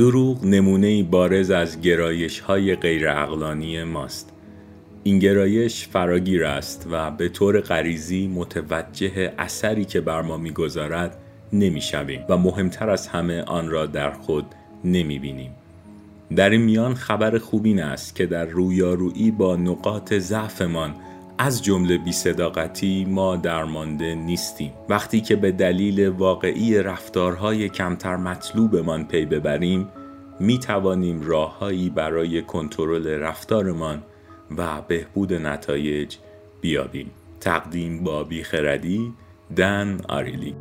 دروغ نمونه‌ای بارز از گرایش‌های غیرعقلانی ماست. این گرایش فراگیر است و به طور غریزی متوجه اثری که بر ما می‌گذارد نمی‌شویم و مهمتر از همه آن را در خود نمی‌بینیم. در این میان خبر خوب این است که در رویارویی با نقاط ضعفمان از جمله بی‌صداقتی ما درمانده نیستیم. وقتی که به دلیل واقعی رفتارهای کمتر مطلوبمان پی ببریم، می توانیم راههایی برای کنترل رفتارمان و بهبود نتایج بیابیم. تقدیم با بیخردی، دن آریلی.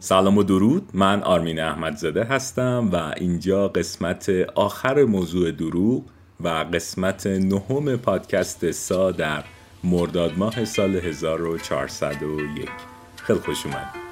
سلام و درود، من آرمین احمدزاده هستم و اینجا قسمت آخر موضوع دروغ و قسمت نهم پادکست سا در مرداد ماه سال 1401. خیلی خوش اومدید.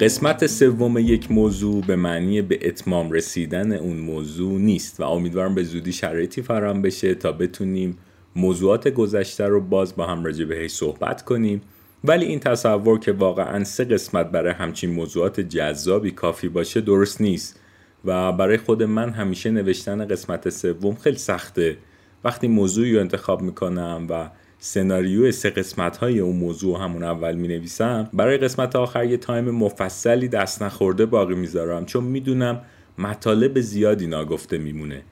قسمت سوم یک موضوع به معنی به اتمام رسیدن اون موضوع نیست و امیدوارم به زودی شرایطی فراهم بشه تا بتونیم موضوعات گذشته رو باز با هم راجع بهش صحبت کنیم، ولی این تصور که واقعاً 3 قسمت برای همچین موضوعات جذابی کافی باشه درست نیست و برای خود من همیشه نوشتن قسمت سوم خیلی سخته. وقتی موضوعی رو انتخاب میکنم و سناریو 3 قسمت‌های اون موضوع همون اول می‌نویسم، برای قسمت آخر یه تایم مفصلی دست نخورده باقی می‌ذارم چون می‌دونم مطالب زیادی ناگفته میمونه.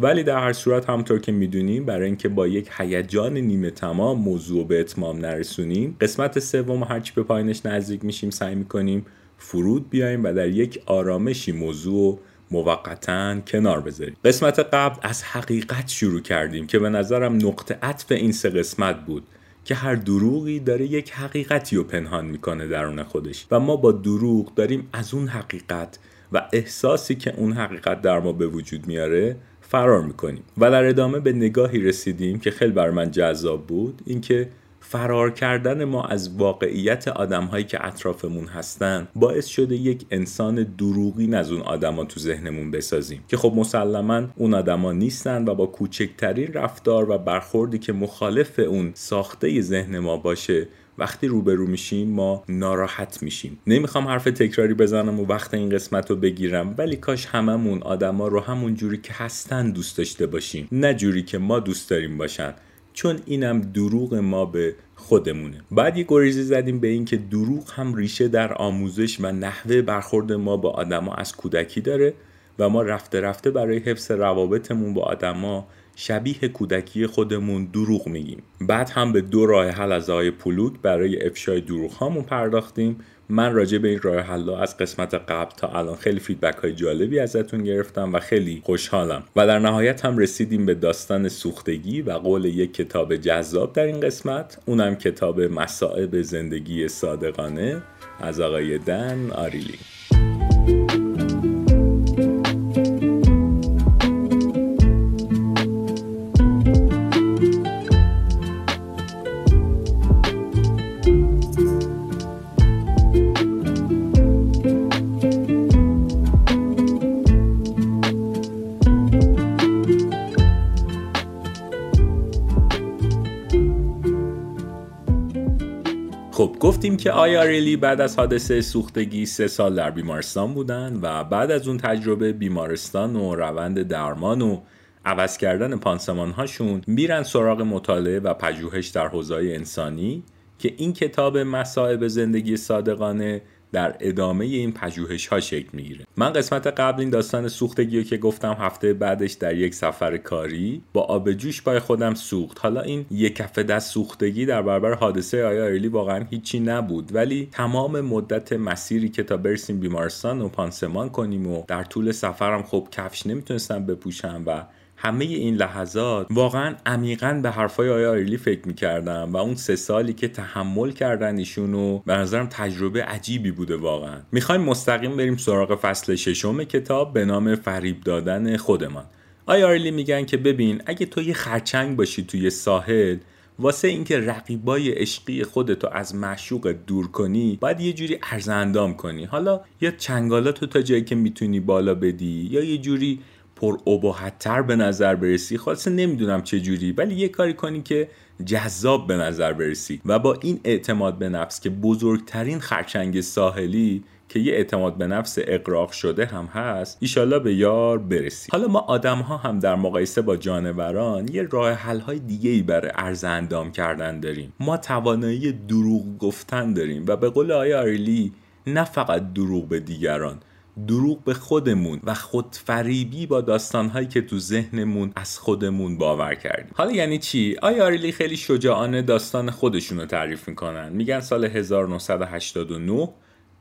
ولی در هر صورت همونطور که می‌دونیم برای اینکه با یک هیجان نیمه تمام موضوع به اتمام نرسونیم، قسمت سوم هرچی به پایانش نزدیک میشیم سعی می‌کنیم فرود بیایم و در یک آرامشی موضوع موقتاً کنار بذاریم. قسمت قبل از حقیقت شروع کردیم که به نظرم نقطه عطف این 3 قسمت بود که هر دروغی داره یک حقیقتی رو پنهان میکنه درون خودش و ما با دروغ داریم از اون حقیقت و احساسی که اون حقیقت در ما به وجود میاره فرار میکنیم و در ادامه به نگاهی رسیدیم که خیلی بر من جذاب بود، اینکه فرار کردن ما از واقعیت آدم‌هایی که اطرافمون هستن باعث شده یک انسان دروغین از اون آدما تو ذهنمون بسازیم که خب مسلماً اون آدما نیستن و با کوچکترین رفتار و برخوردی که مخالف اون ساخته ذهن ما باشه وقتی روبرو میشیم ما ناراحت میشیم. نمیخوام حرف تکراری بزنم و وقت این قسمت رو بگیرم، ولی کاش هممون آدما رو همون جوری که هستن دوست داشته باشیم، نه جوری که ما دوست داریم باشن، چون اینم دروغ ما به خودمونه. بعد یه گریزی زدیم به این که دروغ هم ریشه در آموزش و نحوه برخورد ما با آدما از کودکی داره و ما رفته رفته برای حفظ روابطمون با آدما شبیه کودکی خودمون دروغ میگیم. بعد هم به 2 راه حل از آقای پولوک برای افشای دروغ هامون پرداختیم. من راجع به این راه حل‌ها از قسمت قبل تا الان خیلی فیدبک‌های جالبی ازتون گرفتم و خیلی خوشحالم. و در نهایت هم رسیدیم به داستان سوختگی و قول یک کتاب جذاب در این قسمت، اونم کتاب مصائب زندگی صادقانه از آقای دن آریلی. گفتیم که آیه هریس بعد از حادثه سوختگی 3 سال در بیمارستان بودن و بعد از اون تجربه بیمارستان و روند درمان و عوض کردن پانسمان‌هاشون میرن سراغ مطالعه و پژوهش در حوزه‌های انسانی که این کتاب مصائب زندگی صادقانه در ادامه این پژوهش‌ها شکل میگیره. من قسمت قبل این داستان سوختگیو که گفتم هفته بعدش در یک سفر کاری با آب جوش پای خودم سوخت. حالا این یک کف دست سوختگی در برابر حادثه آیه آریلی واقعا هیچی نبود، ولی تمام مدت مسیری که تا برسیم بیمارستان و پانسمان کنیم و در طول سفرم خب کفش نمیتونستم بپوشم و همه این لحظات واقعا عمیقا به حرفای آیه آریلی فکر می‌کردم و اون 3 سالی که تحمل کردن ایشونو به نظرم تجربه عجیبی بوده واقعا. می‌خوایم مستقیم بریم سراغ فصل 6 کتاب به نام فریب دادن خودمان. آیه آریلی میگن که ببین اگه تو یه خرچنگ باشی توی ساحل، واسه اینکه رقیبای عشقی خودتو از معشوقت دور کنی باید یه جوری ارزندام کنی، حالا یا چنگالاتو تا جایی که میتونی بالا بدی یا یه جوری پر اباحت‌تر به نظر برسی، خالص نمیدونم چه جوری، ولی یه کاری کنی که جذاب به نظر برسی. و با این اعتماد به نفس که بزرگترین خرچنگ ساحلی که یه اعتماد به نفس اغراق شده هم هست، ایشالله به یار برسیم. حالا ما آدم ها هم در مقایسه با جانوران یه راه حل های دیگه‌ای برای ارزندام کردن داریم. ما توانایی دروغ گفتن داریم و به قول آیه آریلی نه فقط دروغ به دیگران، دروغ به خودمون و خودفریبی با داستانهایی که تو ذهنمون از خودمون باور کردیم. حالا یعنی چی؟ آیه آریلی خیلی شجاعانه داستان خودشون رو تعریف میکنن. میگن سال 1989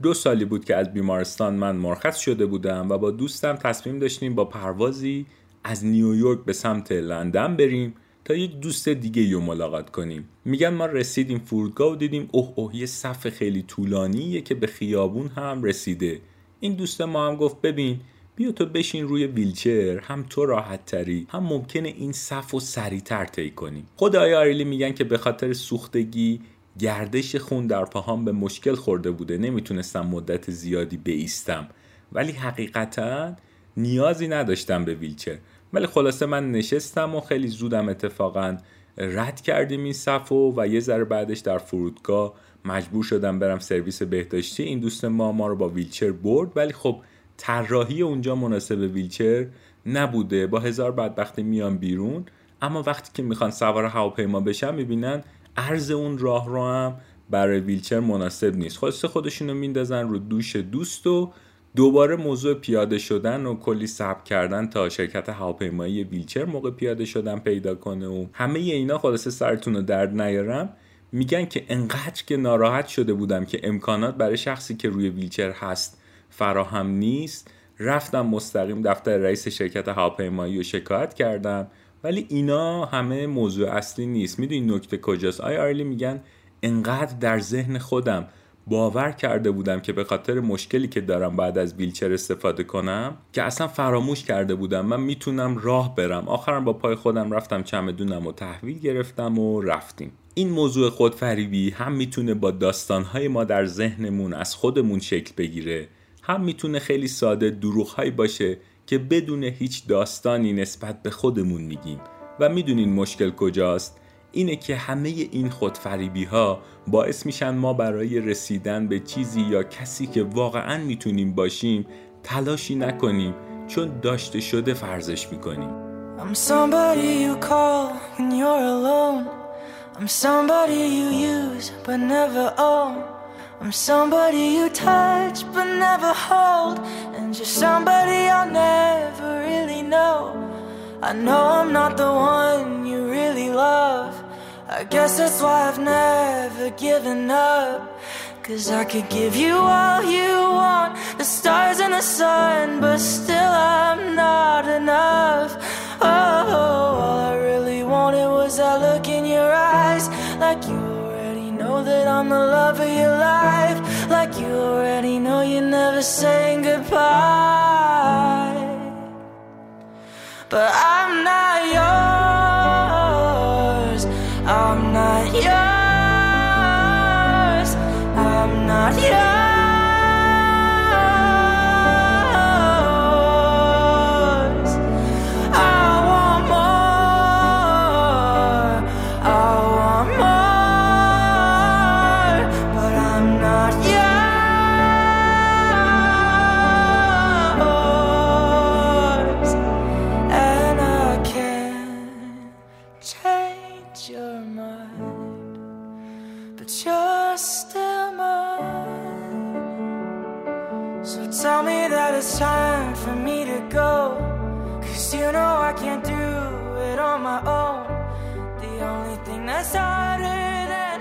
2 سالی بود که از بیمارستان من مرخص شده بودم و با دوستم تصمیم داشتیم با پروازی از نیویورک به سمت لندن بریم تا یک دوست دیگه رو ملاقات کنیم. میگن ما رسیدیم فرودگاه و دیدیم اوه یه صف خیلی طولانیه که به خیابون هم رسیده. این دوست ما هم گفت ببین بیا تو بشین روی ویلچر، هم تو راحت تری هم ممکنه این صف رو سریع‌تر طی کنیم. خود آیه آریلی میگن که به خاطر سوختگی گردش خون در پاهام به مشکل خورده بوده، نمیتونستم مدت زیادی بایستم، ولی حقیقتا نیازی نداشتم به ویلچر. ولی خلاصه من نشستم و خیلی زودم اتفاقا رد کردیم این صفو و یه ذره بعدش در فرودگاه مجبور شدم برم سرویس بهداشتی. این دوست ما رو با ویلچر برد، ولی خب طراحی اونجا مناسب ویلچر نبوده. با هزار بدبختی میان بیرون، اما وقتی که میخوان سوار هواپیما بشن میبینن عرض اون راه رو هم برای ویلچر مناسب نیست. خلاصه خودشونو میندازن رو دوش دوست و دوباره موضوع پیاده شدن و کلی صبر کردن تا شرکت هواپیمایی ویلچر موقع پیاده شدن پیدا کنه و همه اینا. خلاصه سرتون رو درد نیارم، میگن که انقدر که ناراحت شده بودم که امکانات برای شخصی که روی ویلچر هست فراهم نیست، رفتم مستقیم دفتر رئیس شرکت هواپیمایی رو شکایت کردم، ولی اینا همه موضوع اصلی نیست. میدونی نکته کجاست؟ آیه آریلی میگن انقدر در ذهن خودم باور کرده بودم که به خاطر مشکلی که دارم بعد از ویلچر استفاده کنم که اصلا فراموش کرده بودم من میتونم راه برم. آخرم با پای خودم رفتم چمدونم و تحویل گرفتم و رفتیم. این موضوع خودفریبی هم میتونه با داستانهای ما در ذهنمون از خودمون شکل بگیره، هم میتونه خیلی ساده دروغ‌هایی باشه که بدون هیچ داستانی نسبت به خودمون میگیم. و میدونین مشکل کجاست؟ اینه که همه این خودفریبی ها باعث میشن ما برای رسیدن به چیزی یا کسی که واقعا میتونیم باشیم تلاشی نکنیم، چون داشته شده فرضش میکنیم. I'm somebody you call when you're alone. I'm somebody you use but never own. I'm somebody you touch but never hold. And you're somebody I'll never really know. I know I'm not the one you really love. I guess that's why I've never given up. Cause I could give you all you want, the stars and the sun, but still I'm not enough. Oh, all I really wanted was that look in your eyes, like you already know that I'm the love of your life, like you already know you never saying goodbye. But I'm not yours, I'm not yours, I'm not yours. I want more, I want more, but I'm not yours. can't do it on my own. The only thing that's harder than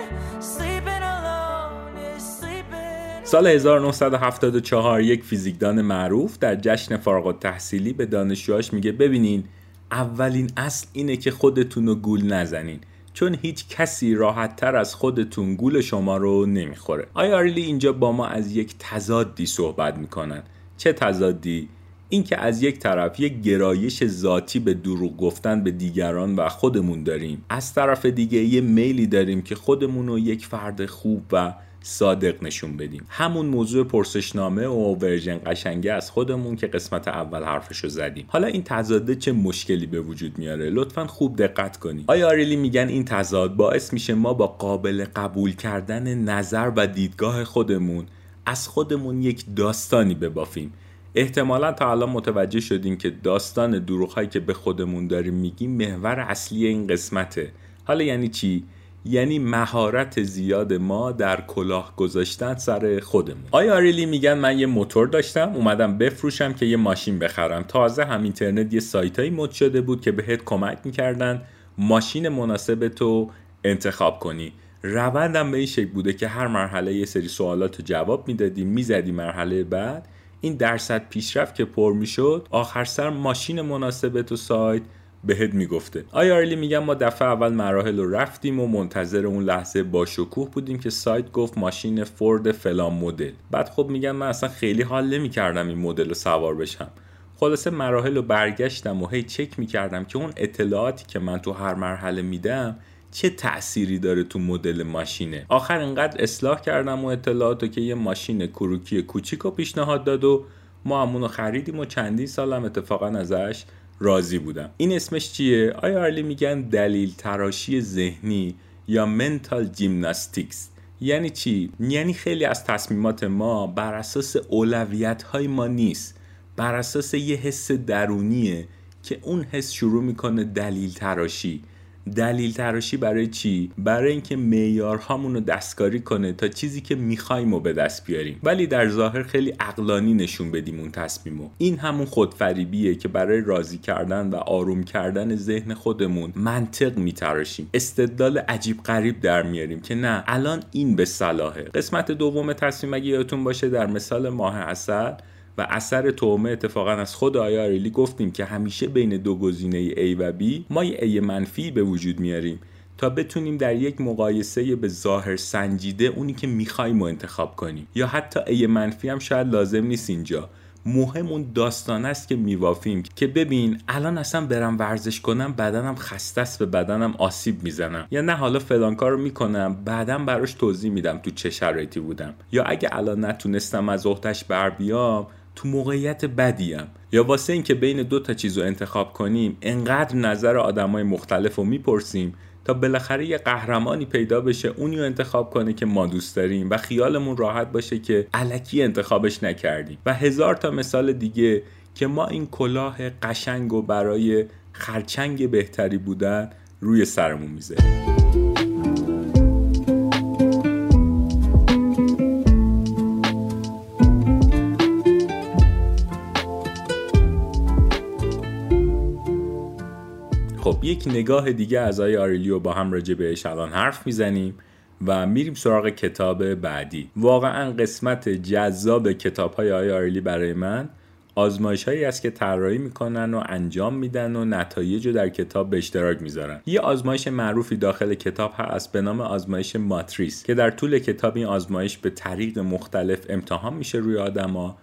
sleeping alone is sleeping. سال 1974 یک فیزیکدان معروف در جشن فارغ‌التحصیلی به دانشجوهاش میگه ببینین اولین اصل اینه که خودتون رو گول نزنین، چون هیچ کسی راحت تر از خودتون گول شما رو نمیخوره. آیه هریلی اینجا با ما از یک تضادی صحبت میکنن. چه تضادی؟ این که از یک طرف یک گرایش ذاتی به دروغ گفتن به دیگران و خودمون داریم، از طرف دیگه یه میلی داریم که خودمون رو یک فرد خوب و صادق نشون بدیم. همون موضوع پرسشنامه و ورژن قشنگه از خودمون که قسمت اول حرفشو زدیم. حالا این تضاد چه مشکلی به وجود میاره؟ لطفاً خوب دقت کنید. آیه هریلی میگن این تضاد باعث میشه ما با قابل قبول کردن نظر و دیدگاه خودمون از خودمون یک داستانی ببافیم. احتمالاً تا الان متوجه شدیم که داستان دروغ‌هایی که به خودمون داریم میگیم محور اصلی این قسمته. حالا یعنی چی؟ یعنی مهارت زیاد ما در کلاه گذاشتن سر خودمون. آیه هریلی میگن من یه موتور داشتم، اومدم بفروشم که یه ماشین بخرم. تازه هم اینترنت یه سایتایی مد شده بود که بهت کمک میکردن ماشین مناسبتو انتخاب کنی. روندم به این شکل بوده که هر مرحله یه سری سوالاتو جواب میدادی، میزدی مرحله بعد. این درصد پیشرفت که پر میشد، آخر سر ماشین مناسبتو سایت بهت میگفته. آیه هریلی میگن ما دفعه اول مراحل رو رفتیم و منتظر اون لحظه با شکوه بودیم که سایت گفت ماشین فورد فلان مدل. بعد خب میگن من اصلا خیلی حال نمیکردم این مدل رو سوار بشم. خلاصه مراحل رو برگشتم و هی چک میکردم که اون اطلاعاتی که من تو هر مرحله میدم چه تأثیری داره تو مدل ماشینه. آخر انقدر اصلاح کردم و اطلاعاتو که یه ماشین کروکی کوچیکو پیشنهاد داد و ما همونو خریدیم و چندین سالم اتفاقا ازش راضی بودم. این اسمش چیه؟ آیه هریلی میگن دلیل تراشی ذهنی یا منتال جیمناستیکس. یعنی چی؟ یعنی خیلی از تصمیمات ما بر اساس اولویت‌های ما نیست، بر اساس یه حس درونیه که اون حس شروع میکنه دلیل تراشی. دلیل تراشی برای چی؟ برای اینکه معیارهامون رو دستکاری کنه تا چیزی که می‌خوایم رو به دست بیاریم، ولی در ظاهر خیلی عقلانی نشون بدیم اون تصمیمو. این همون خودفریبیه که برای راضی کردن و آروم کردن ذهن خودمون منطق می‌تراشیم، استدلال عجیب غریب در میاریم که نه الان این به صلاحه. قسمت دوم تصمیم اگه یادتون باشه در مثال ماه عسل و اثر طعمه اتفاقا از خود آیه هریلی گفتیم که همیشه بین دو گزینه A و B ما یه A منفی به وجود میاریم تا بتونیم در یک مقایسه به ظاهر سنجیده اونی که میخوایم رو انتخاب کنیم. یا حتی A منفی هم شاید لازم نیست، اینجا مهم اون داستان است که میوافیم که ببین الان اصلا برم ورزش کنم بدنم خسته است، به بدنم آسیب میزنم، یا نه حالا فلان کارو میکنم بعدم براش توضیح میدم تو چه شرایطی بودم، یا اگه الان نتونستم از عهده‌اش بر بیام تو موقعیت بدیم. یا واسه این که بین دو تا چیزو انتخاب کنیم انقدر نظر آدمای مختلفو میپرسیم تا بالاخره یه قهرمانی پیدا بشه، اونیو انتخاب کنه که ما دوست داریم و خیالمون راحت باشه که الکی انتخابش نکردیم. و هزار تا مثال دیگه که ما این کلاه قشنگو برای خرچنگ بهتری بودن روی سرمون میذاریم. یک نگاه دیگه از آیه هریلی رو با هم راجع بهش الان حرف میزنیم و میریم سراغ کتاب بعدی. واقعا قسمت جذاب کتاب‌های آیه هریلی برای من آزمایش‌هایی است که طراحی میکنن و انجام میدن و نتایج رو در کتاب به اشتراک میذارن. یه آزمایش معروفی داخل کتاب هست به نام آزمایش ماتریس که در طول کتاب این آزمایش به طریق مختلف امتحان میشه روی آدما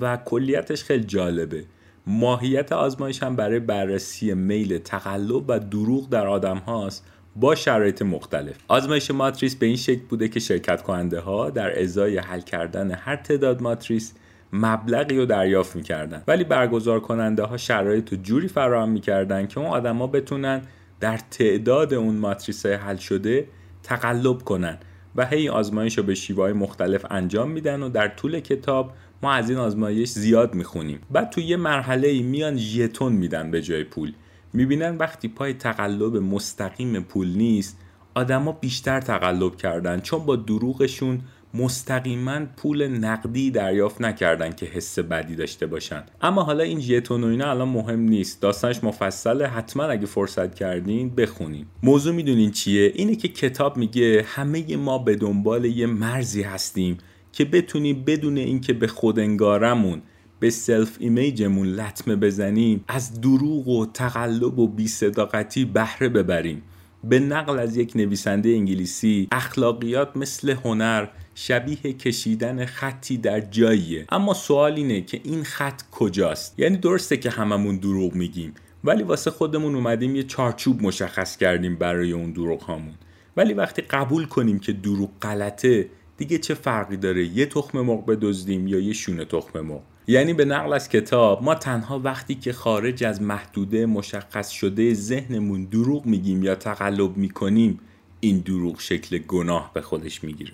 و کلیتش خیلی جالبه. ماهیت آزمایش هم برای بررسی میل تقلب و دروغ در آدم هاست با شرایط مختلف. آزمایش ماتریس به این شکل بوده که شرکت کننده ها در ازای حل کردن هر تعداد ماتریس مبلغی رو دریافت میکردن، ولی برگزار کننده ها شرایط رو جوری فراهم میکردن که اون آدم ها بتونن در تعداد اون ماتریس های حل شده تقلب کنن و هی آزمایش رو به شیوه‌های مختلف انجام میدن و در طول کتاب ما از این آزمایش زیاد میخونیم. بعد تو یه مرحله‌ای میان ژتون میدن به جای پول. میبینن وقتی پای تقلب مستقیم پول نیست آدما بیشتر تقلب کردن، چون با دروغشون مستقیما پول نقدی دریافت نکردن که حس بدی داشته باشن. اما حالا این ژتون و اینا الان مهم نیست، داستانش مفصله، حتما اگه فرصت کردین بخونین. موضوع میدونین چیه؟ اینه که کتاب میگه همه ما به دنبال یه مرزی هستیم که بتونی بدون اینکه به خودانگارمون، به سلف ایمیجمون لطمه بزنیم، از دروغ و تقلب و بی‌صداقتی بهره ببریم. به نقل از یک نویسنده انگلیسی، اخلاقیات مثل هنر شبیه کشیدن خطی در جاییه، اما سوال اینه که این خط کجاست؟ یعنی درسته که هممون دروغ میگیم، ولی واسه خودمون اومدیم یه چارچوب مشخص کردیم برای اون دروغ هامون. ولی وقتی قبول کنیم که دروغ غلطه، دیگه چه فرقی داره یه تخم مرغ بدزدیم یا یه شونه تخم مرغ؟ یعنی به نقل از کتاب، ما تنها وقتی که خارج از محدوده مشخص شده ذهنمون دروغ میگیم یا تقلب میکنیم، این دروغ شکل گناه به خودش میگیره.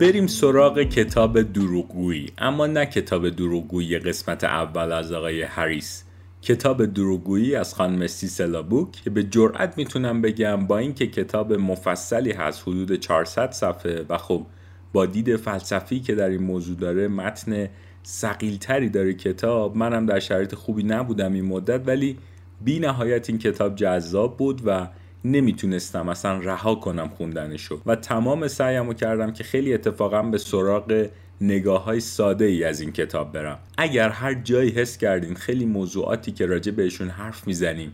بریم سراغ کتاب دروغگویی، اما نه کتاب دروغگویی قسمت اول از آقای هریس، کتاب دروغگویی از خانم سیسلا بوک که به جرئت میتونم بگم با اینکه کتاب مفصلی هست، حدود 400 صفحه و خب با دید فلسفی که در این موضوع داره، متن ثقیل‌تری داره کتاب. منم در شرایط خوبی نبودم این مدت، ولی بی نهایت این کتاب جذاب بود و نمیتونستم اصلا رها کنم خوندنشو و تمام سعیمو کردم که خیلی اتفاقا به سراغ نگاه‌های ساده‌ای از این کتاب برم. اگر هر جایی حس کردین خیلی موضوعاتی که راجع بهشون حرف میزنیم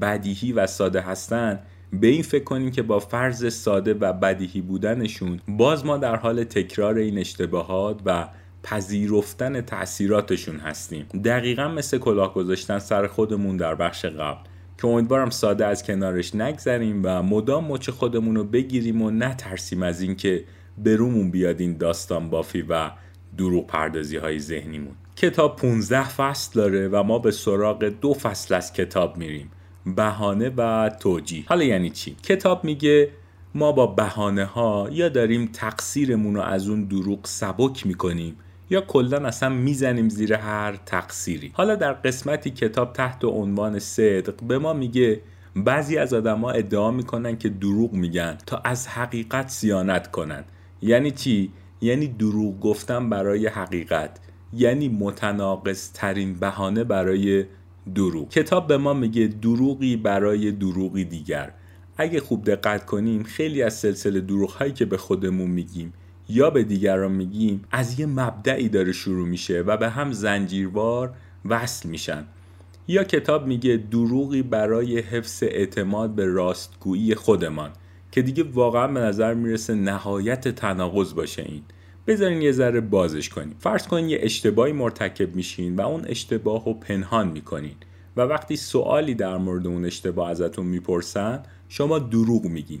بدیهی و ساده هستن، به این فکر کنیم که با فرض ساده و بدیهی بودنشون باز ما در حال تکرار این اشتباهات و پذیرفتن تأثیراتشون هستیم. دقیقاً مثل کلاه گذاشتن سر خودمون در بخش قبل که امیدوارم ساده از کنارش نگذریم و مدام مچ خودمون رو بگیریم و نترسیم از این که برومون بیاد این داستان بافی و دروغ پردازی های ذهنیمون. کتاب 15 فصل داره و ما به سراغ 2 فصل از کتاب میریم، بهانه و توجیه. حالا یعنی چی؟ کتاب میگه ما با بهانه ها یا داریم تقصیرمون رو از اون دروغ سبک میکنیم یا کلن اصلا میزنیم زیر هر تقصیری. حالا در قسمتی کتاب تحت عنوان صدق به ما میگه بعضی از آدم ها ادعا میکنن که دروغ میگن تا از حقیقت صیانت کنن. یعنی چی؟ یعنی دروغ گفتن برای حقیقت، یعنی متناقض ترین بهانه برای دروغ. کتاب به ما میگه دروغی برای دروغی دیگر. اگه خوب دقت کنیم خیلی از سلسله دروغ هایی که به خودمون میگیم یا به دیگران میگیم از یه مبدعی داره شروع میشه و به هم زنجیروار وصل میشن. یا کتاب میگه دروغی برای حفظ اعتماد به راستگویی خودمان که دیگه واقعا به نظر میرسه نهایت تناقض باشه. این بذارین یه ذره بازش کنیم. فرض کنین یه اشتباهی مرتکب میشین و اون اشتباه رو پنهان میکنین و وقتی سوالی در مورد اون اشتباه ازتون میپرسن شما دروغ میگین.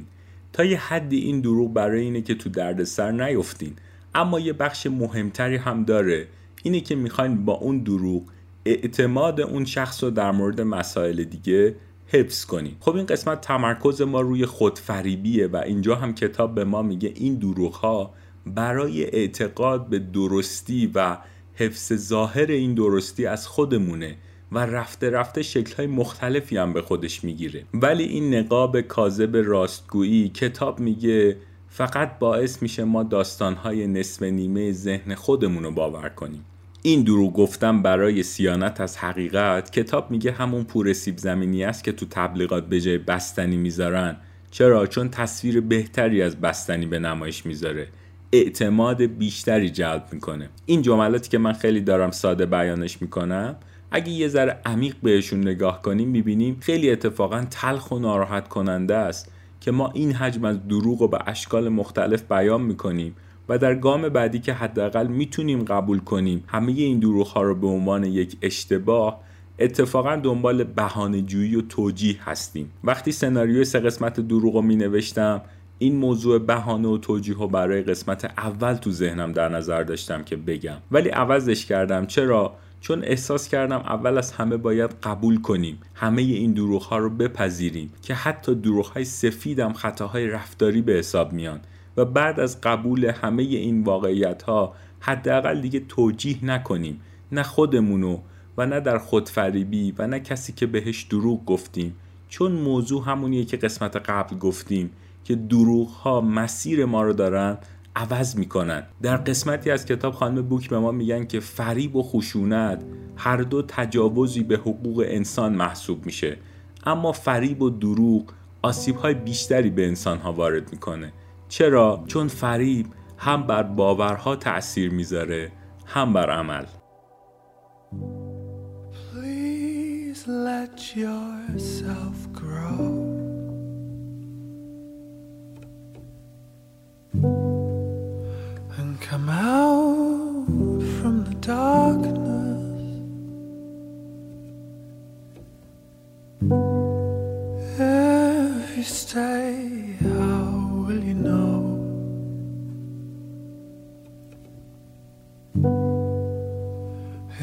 تا یه حدی این دروغ برای اینه که تو دردسر نیفتین، اما یه بخش مهمتری هم داره، اینه که میخواین با اون دروغ اعتماد اون شخص رو در مورد مسائل دیگه حفظ کنین. خب این قسمت تمرکز ما روی خودفریبیه و اینجا هم کتاب به ما میگه این دروغ ها برای اعتقاد به درستی و حفظ ظاهر این درستی از خودمونه و رفته رفته شکل‌های مختلفی هم به خودش میگیره. ولی این نقاب کاذب راستگویی کتاب میگه فقط باعث میشه ما داستان‌های نصف نیمه ذهن خودمون رو باور کنیم. این دروغ گفتن برای صیانت از حقیقت، کتاب میگه همون پور سیب زمینی است که تو تبلیغات به جای بستنی میذارن. چرا؟ چون تصویر بهتری از بستنی به نمایش میذاره، اعتماد بیشتری جلب میکنه. این جملاتی که من خیلی دارم ساده بیانش میکنم، اگه یه ذره عمیق بهشون نگاه کنیم میبینیم خیلی اتفاقا تلخ و ناراحت کننده است که ما این حجم از دروغ رو به اشکال مختلف بیان میکنیم و در گام بعدی که حداقل میتونیم قبول کنیم همه این دروغ ها رو به عنوان یک اشتباه، اتفاقا دنبال بهانه‌جویی و توجیه هستیم. وقتی سناریوی 3 قسمت دروغ رو مینوشتم این موضوع بهانه و توجیهو برای قسمت اول تو ذهنم در نظر داشتم که بگم، ولی عوضش کردم. چرا؟ چون احساس کردم اول از همه باید قبول کنیم، همه این دروغ‌ها رو بپذیریم که حتی دروغ‌های سفیدم خطاهای رفتاری به حساب میان و بعد از قبول همه این واقعیت‌ها حداقل دیگه توجیه نکنیم، نه خودمونو و نه در خودفریبی و نه کسی که بهش دروغ گفتیم، چون موضوع همونیه که قسمت قبل گفتیم که دروغ‌ها مسیر ما رو دارن عوض میکنن. در قسمتی از کتاب خانم بوک به ما میگن که فریب و خشونت هر دو تجاوزی به حقوق انسان محسوب میشه، اما فریب و دروغ آسیب‌های بیشتری به انسان‌ها وارد میکنه. چرا؟ چون فریب هم بر باورها تأثیر میذاره هم بر عمل. Please let yourself grow. Come out from the darkness. If you stay, how will you know?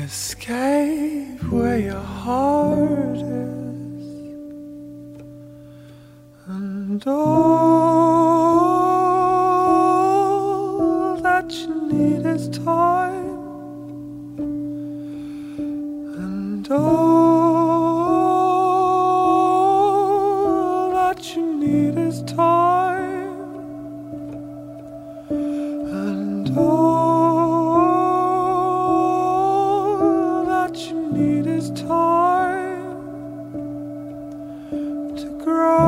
Escape where your heart is, and It is time and all that you need is time and all that you need is time to grow.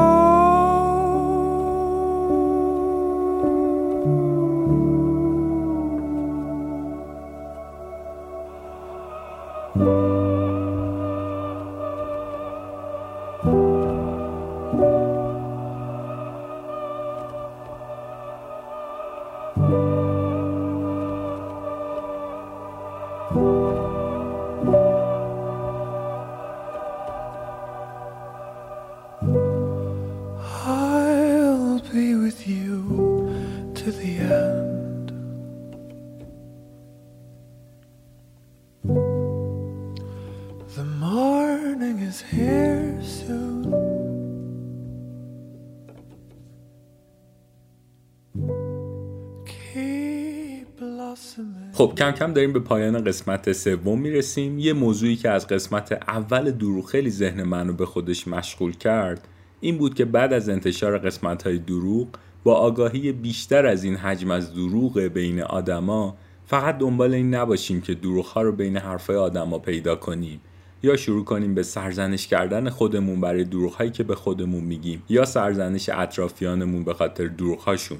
خب کم کم داریم به پایان قسمت سوم میرسیم. یه موضوعی که از قسمت اول دروغ خیلی ذهن منو به خودش مشغول کرد این بود که بعد از انتشار قسمت‌های دروغ با آگاهی بیشتر از این حجم از دروغ بین آدما فقط دنبال این نباشیم که دروغ‌ها رو بین حرفای آدما پیدا کنیم یا شروع کنیم به سرزنش کردن خودمون برای دروغ‌هایی که به خودمون میگیم یا سرزنش اطرافیانمون به خاطر دروغ‌هاشون.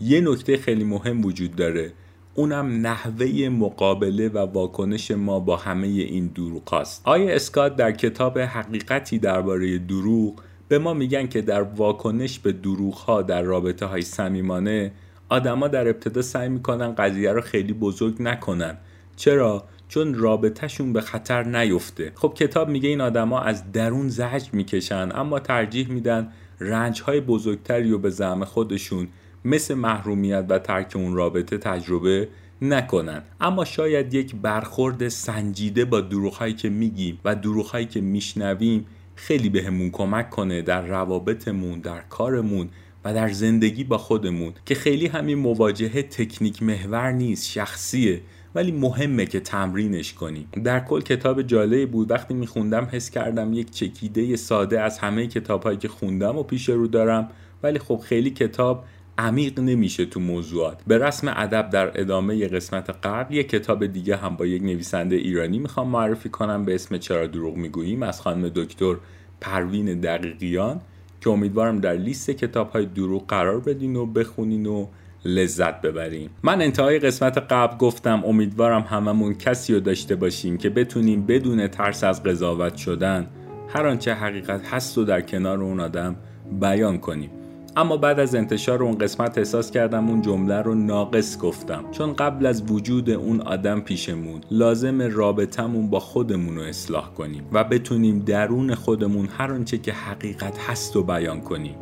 یه نکته خیلی مهم وجود داره، اونم نحوه مقابله و واکنش ما با همه این دروغ است. آیه اسکات در کتاب حقیقتی درباره دروغ به ما میگن که در واکنش به دروغ ها در رابطه های صمیمانه آدما در ابتدا سعی میکنن قضیه رو خیلی بزرگ نکنن. چرا؟ چون رابطهشون به خطر نیفته. خب کتاب میگه این آدما از درون زجر میکشن اما ترجیح میدن رنج های بزرگتری رو به زعم خودشون مثل محرومیت و ترک اون رابطه تجربه نکنن. اما شاید یک برخورد سنجیده با دروغ‌هایی که میگیم و دروغ‌هایی که میشنویم خیلی بهمون کمک کنه در روابطمون، در کارمون و در زندگی با خودمون، که خیلی همین مواجهه تکنیک محور نیست، شخصیه، ولی مهمه که تمرینش کنیم. در کل کتاب جالبی بود، وقتی میخوندم حس کردم یک چکیده ساده از همه کتاب‌هایی که خوندم و پیش رو دارم، ولی خب خیلی کتاب عمیق نمیشه تو موضوعات. به رسم ادب در ادامه قسمت قبل یک کتاب دیگه هم با یک نویسنده ایرانی میخوام معرفی کنم به اسم چرا دروغ میگوییم از خانم دکتر پروین دقیقیان که امیدوارم در لیست کتاب‌های دروغ قرار بدین و بخونین و لذت ببریم. من انتهای قسمت قبل گفتم امیدوارم هممون کسی رو داشته باشیم که بتونیم بدون ترس از قضاوت شدن هر آنچه حقیقت هست و در کنار اون آدم بیان کنیم. اما بعد از انتشار اون قسمت احساس کردم اون جمله رو ناقص گفتم، چون قبل از وجود اون آدم پیشمون لازم رابطمون با خودمون رو اصلاح کنیم و بتونیم درون خودمون هر آنچه که حقیقت هست رو بیان کنیم.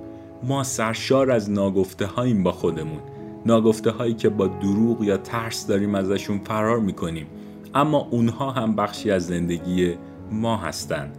ما سرشار از ناگفته هاییم با خودمون، ناگفته هایی که با دروغ یا ترس داریم ازشون فرار میکنیم، اما اونها هم بخشی از زندگی ما هستن.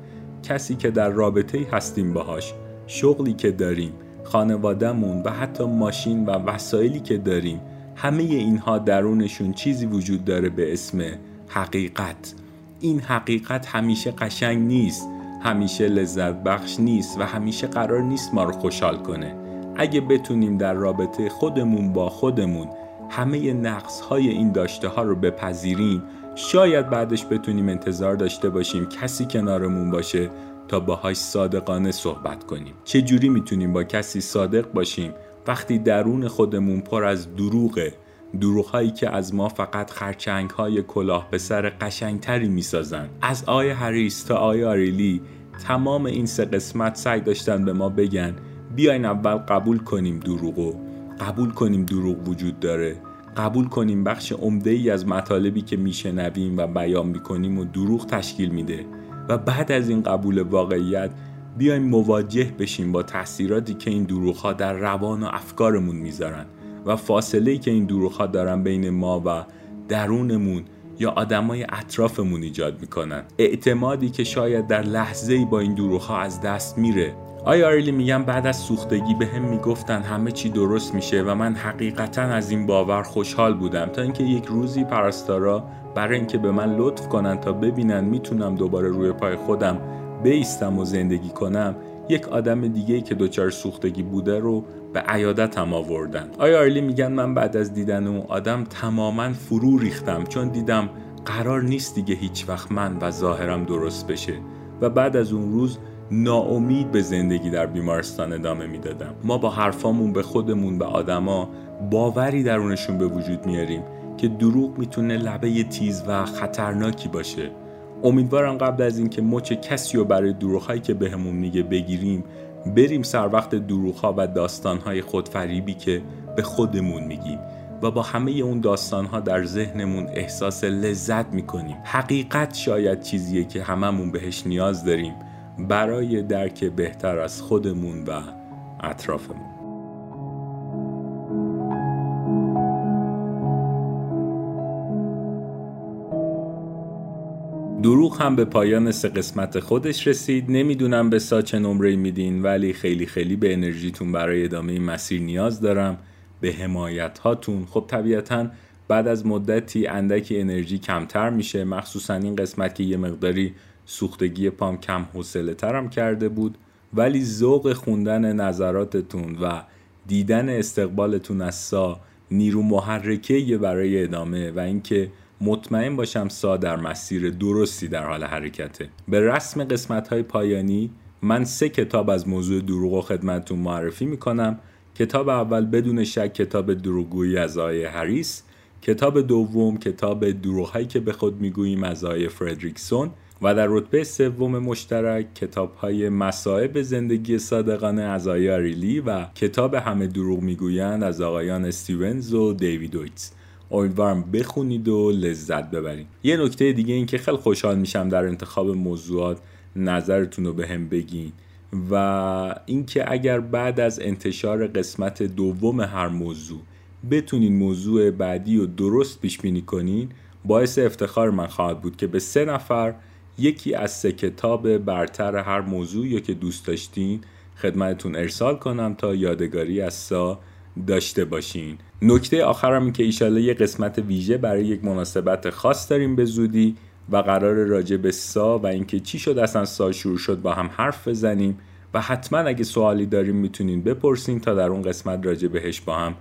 کسی که در رابطه‌ای هستیم باهاش، شغلی که داریم، خانوادهمون و حتی ماشین و وسایلی که داریم، همه اینها درونشون چیزی وجود داره به اسم حقیقت. این حقیقت همیشه قشنگ نیست، همیشه لذت بخش نیست و همیشه قرار نیست ما رو خوشحال کنه. اگه بتونیم در رابطه خودمون با خودمون همه نقص‌های این داشته‌ها رو بپذیریم، شاید بعدش بتونیم انتظار داشته باشیم کسی کنارمون باشه تا باهاش صادقانه صحبت کنیم. چه جوری میتونیم با کسی صادق باشیم وقتی درون خودمون پر از دروغه، دروغ‌هایی که از ما فقط خرچنگ‌های کلاه به سر قشنگتری میسازن. از آیه هریس تا آیه آریلی، تمام این سه قسمت سعی داشتن به ما بگن بیاین اول قبول کنیم دروغو، قبول کنیم دروغ وجود داره، قبول کنیم بخش عمده‌ای از مطالبی که میشنویم و بیان میکنیم و دروغ تشکیل میده، و بعد از این قبول واقعیت بیایم مواجه بشیم با تأثیراتی که این دروغ‌ها در روان و افکارمون میذارن و فاصله‌ای که این دروغ‌ها دارن بین ما و درونمون یا آدمای اطرافمون ایجاد میکنن، اعتمادی که شاید در لحظه‌ای با این دروغ‌ها از دست میره. آیه آریلی میگم بعد از سوختگی بهم میگفتن همه چی درست میشه و من حقیقتا از این باور خوشحال بودم، تا اینکه یک روزی پرستارا برای اینکه به من لطف کنن تا ببینن میتونم دوباره روی پای خودم بیستم و زندگی کنم، یک آدم دیگه‌ای که دچار سوختگی بوده رو به عیادتم آوردن. آیه آریلی میگن من بعد از دیدن اون آدم تماما فرو ریختم، چون دیدم قرار نیست دیگه هیچ وقت من و ظاهرم درست بشه، و بعد از اون روز ناامید به زندگی در بیمارستان ادامه میدادم. ما با حرفامون به خودمون به آدما باوری درونشون به وجود میاریم که دروغ میتونه لبه تیز و خطرناکی باشه. امیدوارم قبل از اینکه مچ کسی رو برای دروغ‌هایی که بهمون میگه بگیریم، بریم سر وقت دروغ‌ها و داستان‌های خودفریبی که به خودمون میگیم و با همه اون داستان‌ها در ذهنمون احساس لذت میکنیم. حقیقت شاید چیزیه که هممون بهش نیاز داریم برای درک بهتر از خودمون و اطرافمون. دروغ هم به پایان سه قسمت خودش رسید. نمیدونم به سا چه نمره‌ای میدین، ولی خیلی خیلی به انرژیتون برای ادامه این مسیر نیاز دارم، به حمایت هاتون. خب طبیعتاً بعد از مدتی اندکی انرژی کمتر میشه، مخصوصاً این قسمت که یه مقداری سوختگی پام کم حوصله ترم کرده بود، ولی ذوق خوندن نظراتتون و دیدن استقبالتون از سا نیرو محرکه برای ادامه و اینکه مطمئن باشم سا در مسیر درستی در حال حرکته. به رسم قسمت‌های پایانی من سه کتاب از موضوع دروغ و خدمتتون معرفی می‌کنم. کتاب اول بدون شک کتاب دروغگویی از آیه هریس، کتاب دوم کتاب دروغ‌هایی که به خود می‌گوییم از آیه فردریکسون، و در رتبه سوم مشترک کتاب‌های مصائب زندگی صادقانه از آیه آریلی و کتاب همه دروغ میگویند از آقایان استیونز و دیوید وایت. امیدوارم بخونید و لذت ببرید. یه نکته دیگه این که خیلی خوشحال میشم در انتخاب موضوعات نظرتون رو بهم بگین، و اینکه اگر بعد از انتشار قسمت دوم هر موضوع بتونین موضوع بعدی رو درست پیش بینی کنین، باعث افتخار من خواهد بود که به 3 نفر یکی از 3 کتاب برتر هر موضوعی که دوست داشتین خدمتتون ارسال کنم تا یادگاری از سا داشته باشین. نکته آخرم که ایشالله یه قسمت ویژه برای یک مناسبت خاص داریم به زودی و قرار راجع به سا و اینکه چی شد اصلا سا شروع شد با هم حرف بزنیم، و حتما اگه سوالی داریم میتونین بپرسین تا در اون قسمت راجع بهش با هم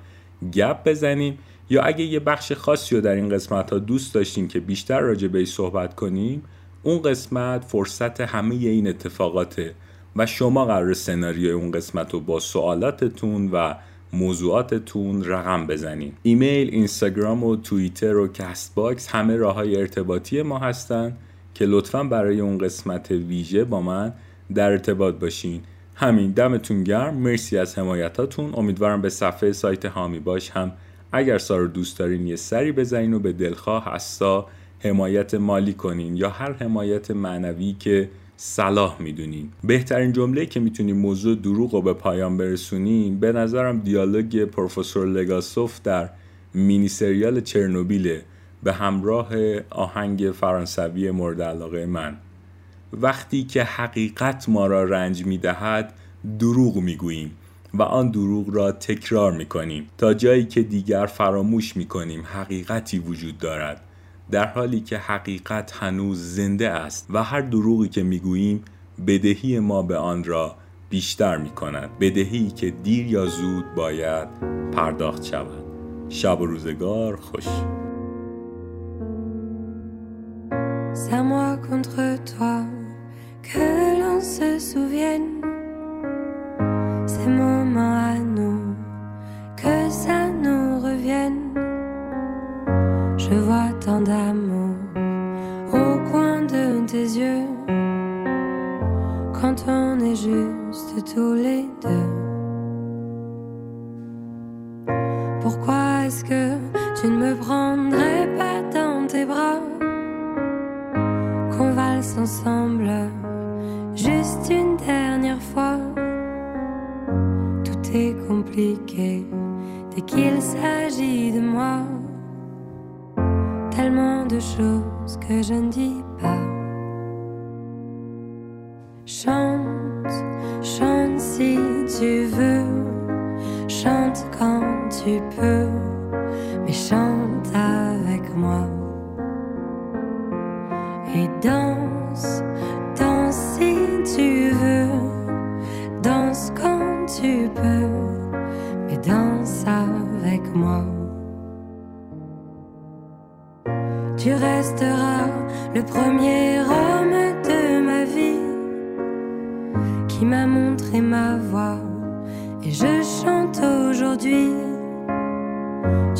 گپ بزنیم، یا اگه یه بخش خاصی رو در این قسمت ها دوست داشتین که بیشتر راجع بهش صحبت کنیم، اون قسمت فرصت همه این اتفاقاته و شما قرار سناریوی اون قسمت رو با سوالاتتون و موضوعاتتون رقم بزنین. ایمیل، اینستاگرام و توییتر و کست باکس همه راه‌های ارتباطی ما هستن که لطفاً برای اون قسمت ویژه با من در ارتباط باشین. همین، دمتون گرم، مرسی از حمایتاتون. امیدوارم به صفحه سایت هامی باش هم اگر سا رو دوست دارین یه سری بزنین و به دلخواه هستا حمایت مالی کنین یا هر حمایت معنوی که صلاح میدونیم. بهترین جمله که میتونیم موضوع دروغ رو به پایان برسونیم به نظرم دیالوگ پروفسور لگاسوف در مینی سریال چرنوبیله به همراه آهنگ فرانسوی مورد علاقه من. وقتی که حقیقت ما را رنج میدهد دروغ میگوییم و آن دروغ را تکرار میکنیم تا جایی که دیگر فراموش میکنیم حقیقتی وجود دارد، در حالی که حقیقت هنوز زنده است و هر دروغی که میگوییم بدهی ما به آن را بیشتر میکند، بدهی که دیر یا زود باید پرداخت شود. شب و روزگار خوش. C'est moi contre toi que l'on se souvienne. Ces moments à nous, que ça nous revienne. Je vois tant d'amour au coin de tes yeux. Quand on est juste tous les deux. Pourquoi est-ce que tu ne me prendrais pas dans tes bras? On valse ensemble, juste une dernière fois. Tout est compliqué dès qu'il s'agit de moi. Tellement de choses que je ne dis pas. Chante, chante si tu veux. Chante quand tu peux. Mais chante avec moi. Et danse, danse si tu veux, danse quand tu peux, mais danse avec moi. Tu resteras le premier homme de ma vie, qui m'a montré ma voix, et je chante aujourd'hui.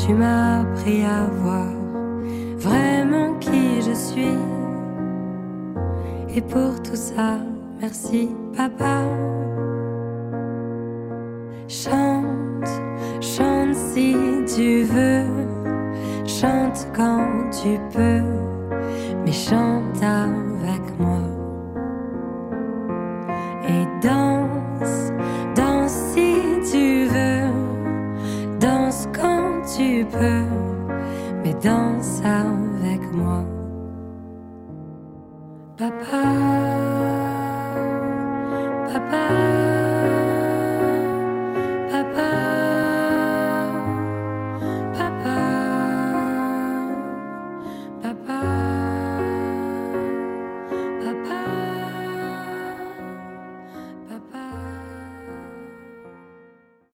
Tu m'as appris à voir vraiment qui je suis. Et pour tout ça, merci papa. Chante, chante si tu veux. Chante quand tu peux. Mais chante avec moi. Et danse, danse si tu veux. Danse quand tu peux. Mais danse avec moi. Papa.